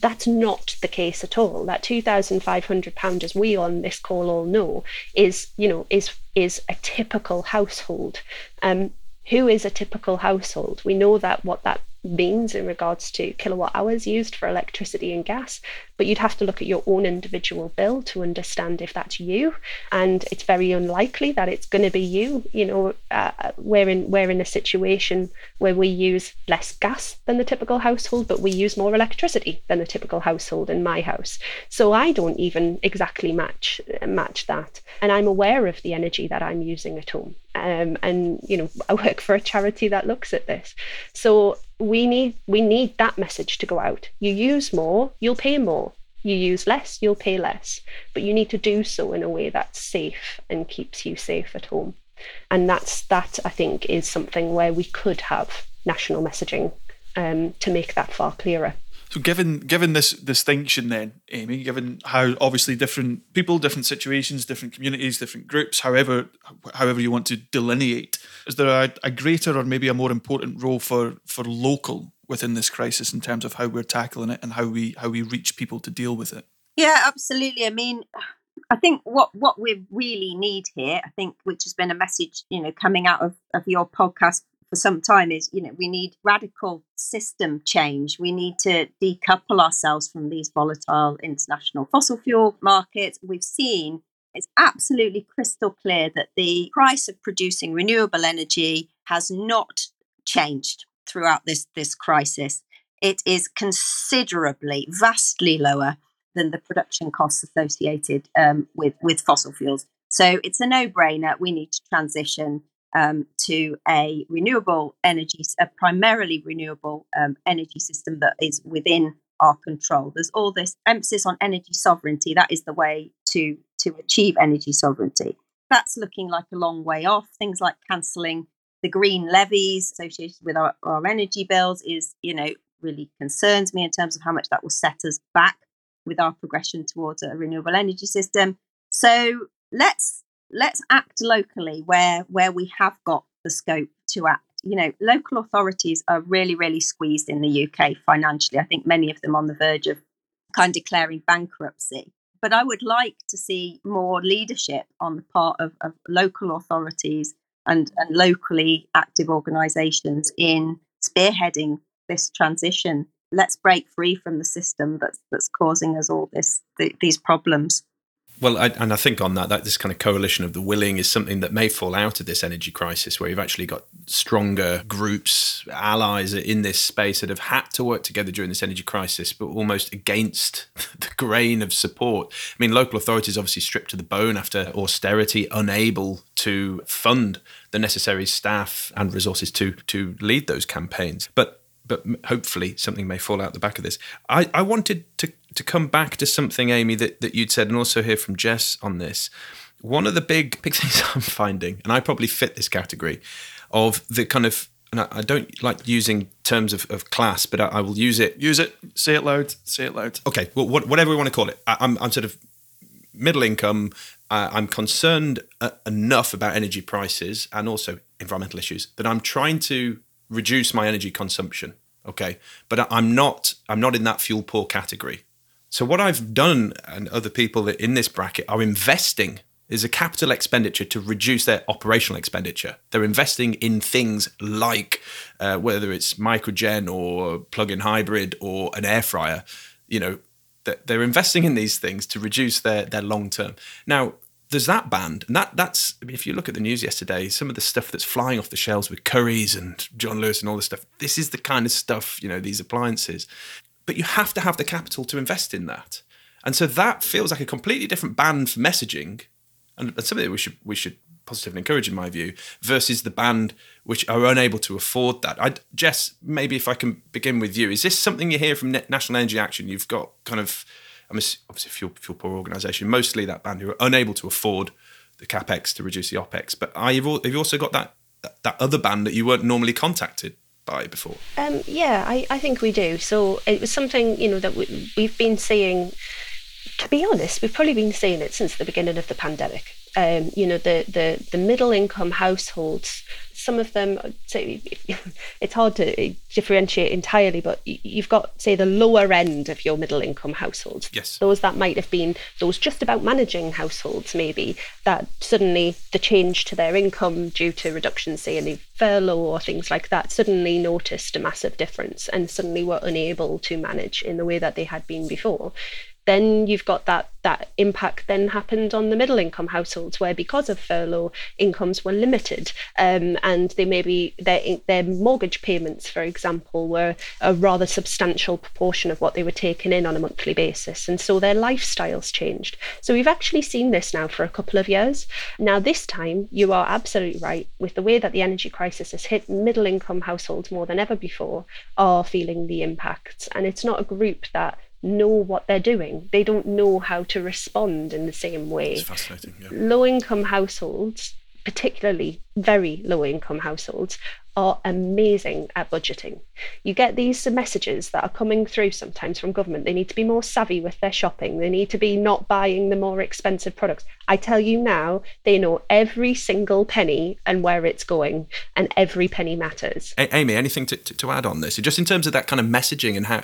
That's not the case at all. That two thousand five hundred pounds, as we on this call all know, is, you know, is is a typical household. Um, who is a typical household? We know that what that means in regards to kilowatt hours used for electricity and gas, but you'd have to look at your own individual bill to understand if that's you. And it's very unlikely that it's going to be you. You know, uh, we're in we're in a situation where we use less gas than the typical household, but we use more electricity than the typical household in my house. So I don't even exactly match match that, and I'm aware of the energy that I'm using at home. Um, and you know, I work for a charity that looks at this, so. We need we need that message to go out. You use more, you'll pay more. You use less, you'll pay less. But you need to do so in a way that's safe and keeps you safe at home. And that's that, I think, is something where we could have national messaging um, to make that far clearer. So given given this distinction then, Amy, given how obviously different people, different situations, different communities, different groups, however however you want to delineate, is there a, a greater or maybe a more important role for, for local within this crisis in terms of how we're tackling it and how we how we reach people to deal with it? Yeah, absolutely. I mean, I think what, what we really need here, I think, which has been a message, you know, coming out of, of your podcast for some time, is, you know, we need radical system change. We need to decouple ourselves from these volatile international fossil fuel markets. We've seen it's absolutely crystal clear that the price of producing renewable energy has not changed throughout this, this crisis. It is considerably, vastly lower than the production costs associated um, with, with fossil fuels. So it's a no-brainer. We need to transition um, to a renewable energy, a primarily renewable um, energy system that is within our control. There's all this emphasis on energy sovereignty. That is the way to, to achieve energy sovereignty. That's looking like a long way off. Things like cancelling the green levies associated with our, our energy bills is, you know, really concerns me in terms of how much that will set us back with our progression towards a renewable energy system. So let's let's act locally where where we have got the scope to act. You know, local authorities are really, really squeezed in the U K financially. I think many of them on the verge of kind of declaring bankruptcy. But I would like to see more leadership on the part of, of local authorities and, and locally active organisations in spearheading this transition. Let's break free from the system that's that's causing us all this th- these problems. Well, I, and I think on that, that this kind of coalition of the willing is something that may fall out of this energy crisis, where you've actually got stronger groups, allies in this space that have had to work together during this energy crisis, but almost against the grain of support. I mean, local authorities obviously stripped to the bone after austerity, unable to fund the necessary staff and resources to to lead those campaigns. But but hopefully something may fall out the back of this. I, I wanted to, to come back to something, Amy, that, that you'd said, and also hear from Jess on this. One of the big, big things I'm finding, and I probably fit this category, of the kind of, and I, I don't like using terms of, of class, but I, I will use it. Use it, say it loud, say it loud. Okay, well, what, whatever we want to call it. I, I'm, I'm sort of middle income. Uh, I'm concerned uh, enough about energy prices and also environmental issues that I'm trying to reduce my energy consumption, okay? But I'm not I'm not in that fuel poor category. So what I've done, and other people in this bracket are investing, is a capital expenditure to reduce their operational expenditure. They're investing in things like, uh, whether it's microgen or plug-in hybrid or an air fryer, you know, they're investing in these things to reduce their, their long-term. Now, there's that band, and that that's, I mean, if you look at the news yesterday, some of the stuff that's flying off the shelves with Currys and John Lewis and all this stuff, this is the kind of stuff, you know, these appliances. But you have to have the capital to invest in that. And so that feels like a completely different band for messaging, and, and something that we should, we should positively encourage, in my view, versus the band which are unable to afford that. I, Jess, maybe if I can begin with you, is this something you hear from National Energy Action? You've got kind of, I'm obviously a fuel, fuel poor organisation, mostly that band who are unable to afford the capex to reduce the opex. But are you, have you also got that, that, that other band that you weren't normally contacted by before? Um, yeah, I, I think we do. So it was something, you know, that we, we've been seeing, to be honest, we've probably been seeing it since the beginning of the pandemic. Um, you know, the, the, the middle income households, some of them, so it's hard to differentiate entirely, but you've got, say, the lower end of your middle income households. Yes. Those that might have been those just about managing households, maybe, that suddenly the change to their income due to reduction, say, in the furlough or things like that, suddenly noticed a massive difference and suddenly were unable to manage in the way that they had been before. Then you've got that that impact then happened on the middle income households, where because of furlough, incomes were limited, um, and they maybe their their mortgage payments, for example, were a rather substantial proportion of what they were taking in on a monthly basis, and so their lifestyles changed. So we've actually seen this now for a couple of years. Now this time, you are absolutely right, with the way that the energy crisis has hit, middle income households more than ever before are feeling the impacts, and it's not a group that know what they're doing. They don't know how to respond in the same way. It's fascinating. Yeah. Low-income households, particularly very low-income households, are amazing at budgeting. You get these messages that are coming through sometimes from government. They need to be more savvy with their shopping. They need to be not buying the more expensive products. I tell you now, they know every single penny and where it's going, and every penny matters. A- Amy, anything to, to, to add on this? Just in terms of that kind of messaging and how...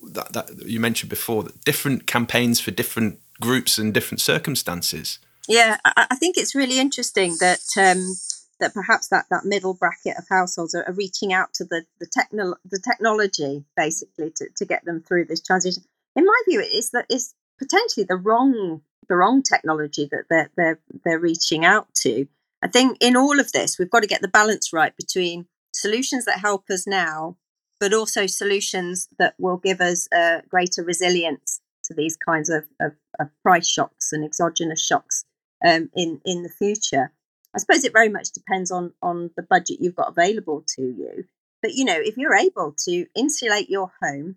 That, that you mentioned before, that different campaigns for different groups and different circumstances. Yeah, I, I think it's really interesting that um, that perhaps that, that middle bracket of households are, are reaching out to the the, techno- the technology basically to, to get them through this transition. In my view, it's that it's potentially the wrong the wrong technology that they're they're they're reaching out to. I think in all of this, we've got to get the balance right between solutions that help us now, but also solutions that will give us a greater resilience to these kinds of, of, of price shocks and exogenous shocks um, in, in the future. I suppose it very much depends on, on the budget you've got available to you. But, you know, if you're able to insulate your home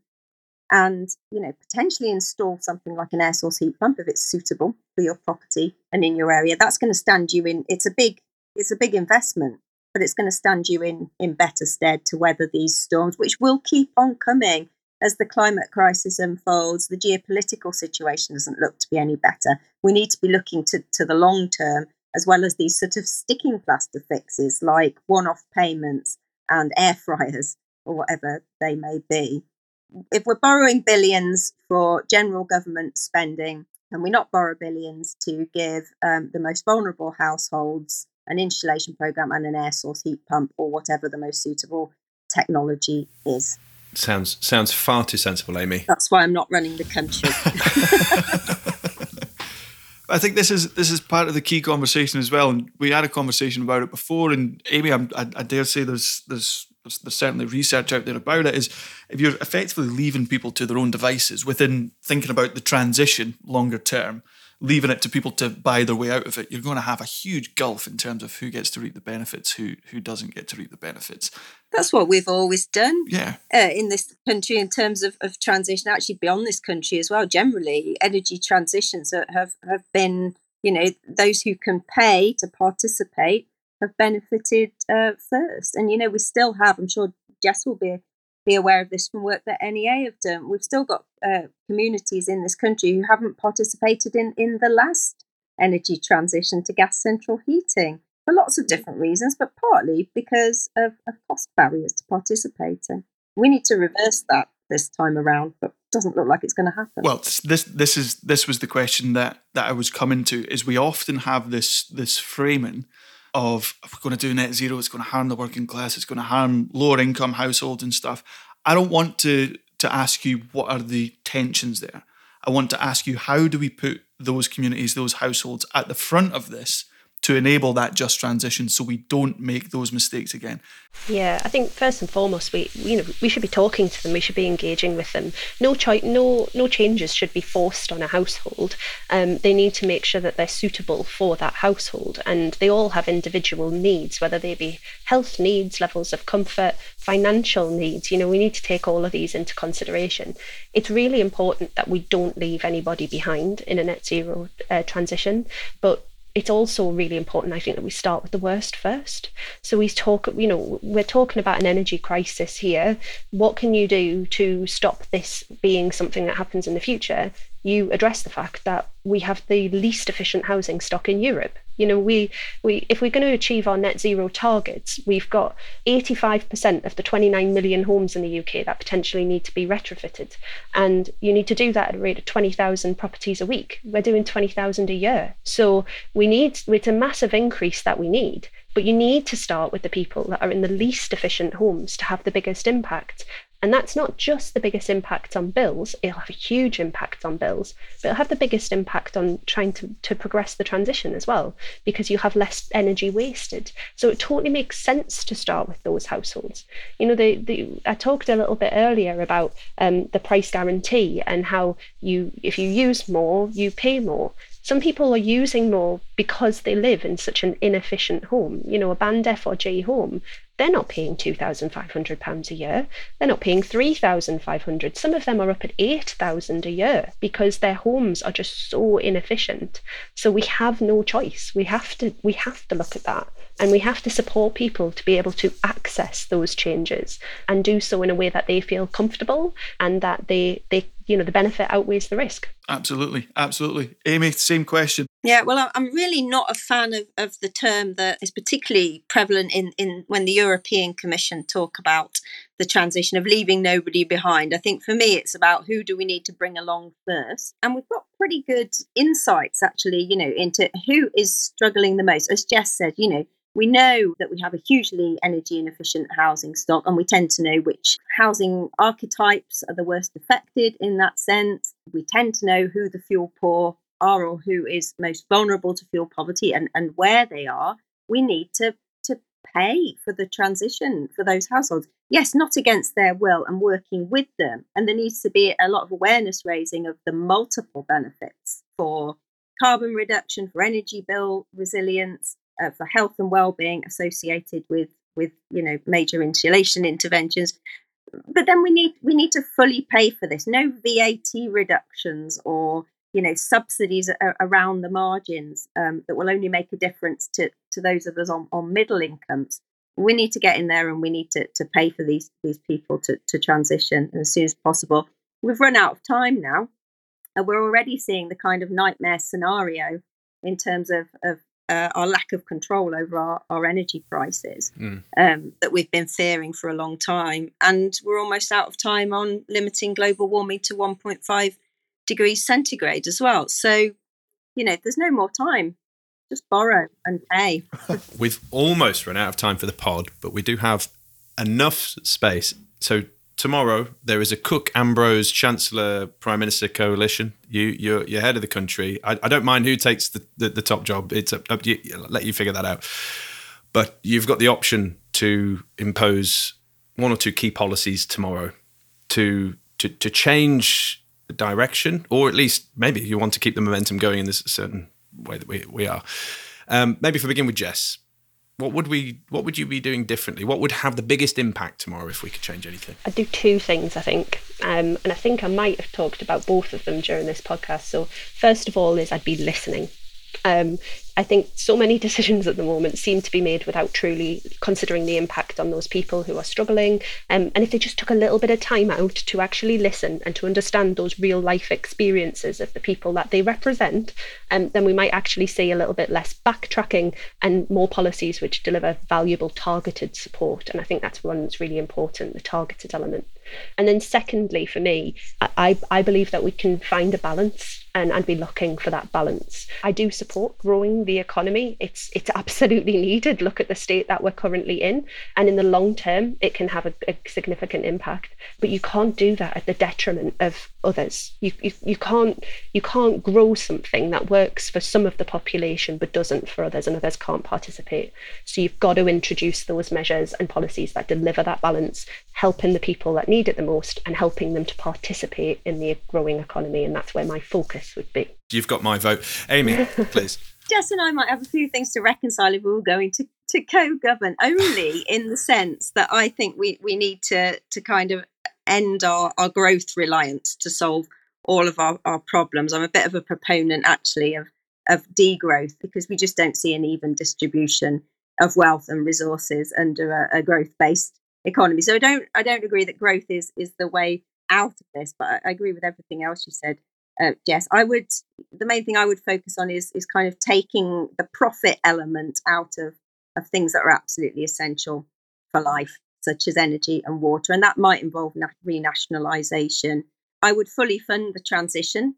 and, you know, potentially install something like an air source heat pump, if it's suitable for your property and in your area, that's going to stand you in. It's a big, it's a big investment, but it's going to stand you in, in better stead to weather these storms, which will keep on coming as the climate crisis unfolds. The geopolitical situation doesn't look to be any better. We need to be looking to, to the long term, as well as these sort of sticking plaster fixes like one-off payments and air fryers or whatever they may be. If we're borrowing billions for general government spending, and we not borrow billions to give um, the most vulnerable households an insulation programme and an air source heat pump or whatever the most suitable technology is. Sounds sounds far too sensible, Amy. That's why I'm not running the country. I think this is this is part of the key conversation as well, and we had a conversation about it before. And Amy, I'm, I, I dare say there's, there's there's certainly research out there about it. Is if you're effectively leaving people to their own devices within thinking about the transition longer term, leaving it to people to buy their way out of it, you're going to have a huge gulf in terms of who gets to reap the benefits, who who doesn't get to reap the benefits. That's what we've always done, yeah, uh, in this country in terms of, of transition, actually beyond this country as well. Generally, energy transitions have, have been, you know, those who can pay to participate have benefited uh, first. And, you know, we still have, I'm sure Jess will be, be aware of this from work that N E A have done, we've still got uh, communities in this country who haven't participated in, in the last energy transition to gas central heating. For lots of different reasons, but partly because of, of cost barriers to participating. We need to reverse that this time around, but it doesn't look like it's going to happen. Well, this this is this was the question that, that I was coming to, is we often have this this framing of, if we're going to do net zero, it's going to harm the working class, it's going to harm lower income households and stuff. I don't want to to ask you what are the tensions there. I want to ask you, how do we put those communities, those households at the front of this to enable that just transition so we don't make those mistakes again? Yeah, I think first and foremost, we you know we should be talking to them, we should be engaging with them. No choice, no no changes should be forced on a household. Um, they need to make sure that they're suitable for that household, and they all have individual needs, whether they be health needs, levels of comfort, financial needs. You know, we need to take all of these into consideration. It's really important that we don't leave anybody behind in a net zero uh, transition, but it's also really important, I think, that we start with the worst first. So we talk, you know, we're talking about an energy crisis here. What can you do to stop this being something that happens in the future? You address the fact that we have the least efficient housing stock in Europe. You know, we, we if we're going to achieve our net zero targets, we've got eighty-five percent of the twenty-nine million homes in the U K that potentially need to be retrofitted. And you need to do that at a rate of twenty thousand properties a week. We're doing twenty thousand a year. So we need, it's a massive increase that we need. But you need to start with the people that are in the least efficient homes to have the biggest impact. And that's not just the biggest impact on bills, it'll have a huge impact on bills, but it'll have the biggest impact on trying to, to progress the transition as well, because you have less energy wasted. So it totally makes sense to start with those households. You know, the, the, I talked a little bit earlier about um, the price guarantee and how you, if you use more, you pay more. Some people are using more because they live in such an inefficient home. You know, a band F or G home, they're not paying two thousand five hundred pounds a year. They're not paying three thousand five hundred pounds. Some of them are up at eight thousand pounds a year because their homes are just so inefficient. So we have no choice. We have to, we have to look at that. And we have to support people to be able to access those changes and do so in a way that they feel comfortable and that they, they you know, the benefit outweighs the risk. Absolutely. Absolutely. Amy, same question. Yeah, well, I'm really not a fan of, of the term that is particularly prevalent in, in when the European Commission talk about the transition of leaving nobody behind. I think for me, it's about who do we need to bring along first. And we've got pretty good insights, actually, you know, into who is struggling the most. As Jess said, you know, we know that we have a hugely energy inefficient housing stock, and we tend to know which housing archetypes are the worst affected in that sense. We tend to know who the fuel poor are or who is most vulnerable to fuel poverty and, and where they are. we need to to pay for the transition for those households. Yes, not against their will, and working with them. And there needs to be a lot of awareness raising of the multiple benefits for carbon reduction, for energy bill resilience, uh, for health and well-being associated with with you know major insulation interventions. But then we need we need to fully pay for this. No V A T reductions or you know subsidies a- around the margins um, that will only make a difference to to those of us on, on middle incomes. We need to get in there and we need to, to pay for these these people to, to transition as soon as possible. We've run out of time now, and we're already seeing the kind of nightmare scenario in terms of, of uh, our lack of control over our, our energy prices mm. um, that we've been fearing for a long time. And we're almost out of time on limiting global warming to one point five degrees centigrade as well. So, you know, there's no more time. Just borrow and pay. We've almost run out of time for the pod, but we do have enough space. So tomorrow there is a Cook, Ambrose, Chancellor, Prime Minister coalition. You, you're, you're head of the country. I, I don't mind who takes the, the, the top job. It's up, up to you. I'll let you figure that out. But you've got the option to impose one or two key policies tomorrow to to, to change the direction, or at least maybe you want to keep the momentum going in this certain way that we, we are. Um, maybe if we begin with Jess, what would we what would you be doing differently? What would have the biggest impact tomorrow if we could change anything? I'd do two things, I think. Um, and I think I might have talked about both of them during this podcast. So first of all is I'd be listening. Um, I think so many decisions at the moment seem to be made without truly considering the impact on those people who are struggling. Um, and if they just took a little bit of time out to actually listen and to understand those real life experiences of the people that they represent, um, then we might actually see a little bit less backtracking and more policies which deliver valuable targeted support. And I think that's one that's really important, the targeted element. And then secondly, for me, I, I believe that we can find a balance and I'd be looking for that balance. I do support growing the economy. It's it's absolutely needed. Look at the state that we're currently in. And in the long term, it can have a, a significant impact. But you can't do that at the detriment of others. You, you you can't you can't grow something that works for some of the population but doesn't for others, and others can't participate. So you've got to introduce those measures and policies that deliver that balance, helping the people that need it the most and helping them to participate in the growing economy. And that's where my focus would be. You've got my vote. Amy, please. Jess and I might have a few things to reconcile if we're all going to, to co-govern, only in the sense that I think we, we need to, to kind of end our, our growth reliance to solve all of our, our problems. I'm a bit of a proponent, actually, of, of degrowth, because we just don't see an even distribution of wealth and resources under a, a growth-based economy. So I don't I don't agree that growth is, is the way out of this, but I, I agree with everything else you said. Uh, Jess, I would, the main thing I would focus on is is kind of taking the profit element out of, of things that are absolutely essential for life, such as energy and water, and that might involve na- renationalisation. I would fully fund the transition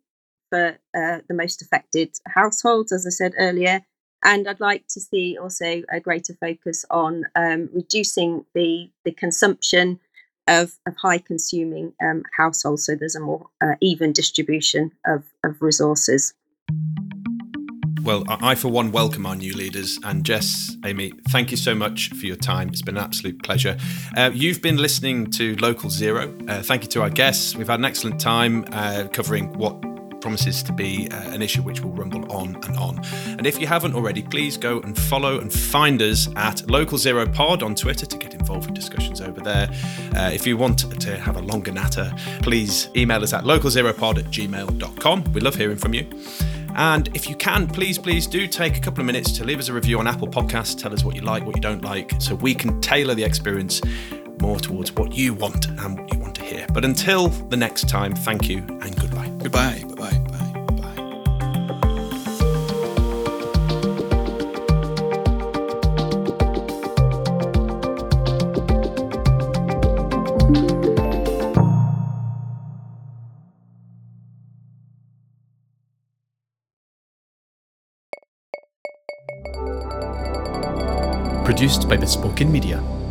for uh, the most affected households, as I said earlier, and I'd like to see also a greater focus on um, reducing the the consumption Of, of high consuming um, households, so there's a more uh, even distribution of, of resources. Well, I for one welcome our new leaders, and Jess, Amy, thank you so much for your time. It's been an absolute pleasure. Uh, you've been listening to Local Zero. Uh, thank you to our guests. We've had an excellent time uh, covering what promises to be uh, an issue which will rumble on and on. And if you haven't already, please go and follow and find us at Local Zero Pod on Twitter to get involved in discussions over there. Uh, if you want to have a longer natter, please email us at localzeropod at gmail dot com. We love hearing from you. And if you can, please, please do take a couple of minutes to leave us a review on Apple Podcasts. Tell us what you like, what you don't like, so we can tailor the experience more towards what you want and what you want to hear. But until the next time, thank you and goodbye. Goodbye. Bye-bye. Bye. Produced by Bespoken Media.